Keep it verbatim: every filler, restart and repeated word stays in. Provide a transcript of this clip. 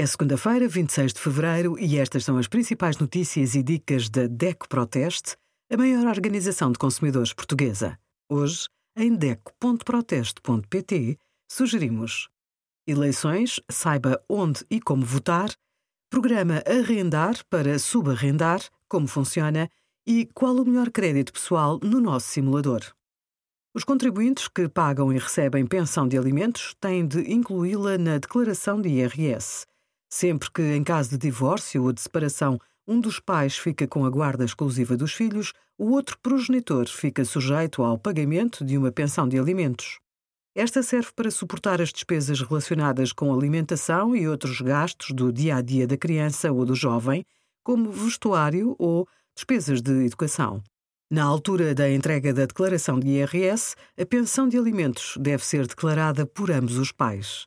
É segunda-feira, vinte e seis de fevereiro, e estas são as principais notícias e dicas da DECO Proteste, a maior organização de consumidores portuguesa. Hoje, em deco ponto proteste ponto pt, sugerimos: eleições, saiba onde e como votar; Programa Arrendar para Subarrendar, como funciona; e qual o melhor crédito pessoal no nosso simulador. Os contribuintes que pagam e recebem pensão de alimentos têm de incluí-la na declaração de I R S. Sempre que, em caso de divórcio ou de separação, um dos pais fica com a guarda exclusiva dos filhos, o outro progenitor fica sujeito ao pagamento de uma pensão de alimentos. Esta serve para suportar as despesas relacionadas com alimentação e outros gastos do dia-a-dia da criança ou do jovem, como vestuário ou despesas de educação. Na altura da entrega da declaração de I R S, a pensão de alimentos deve ser declarada por ambos os pais.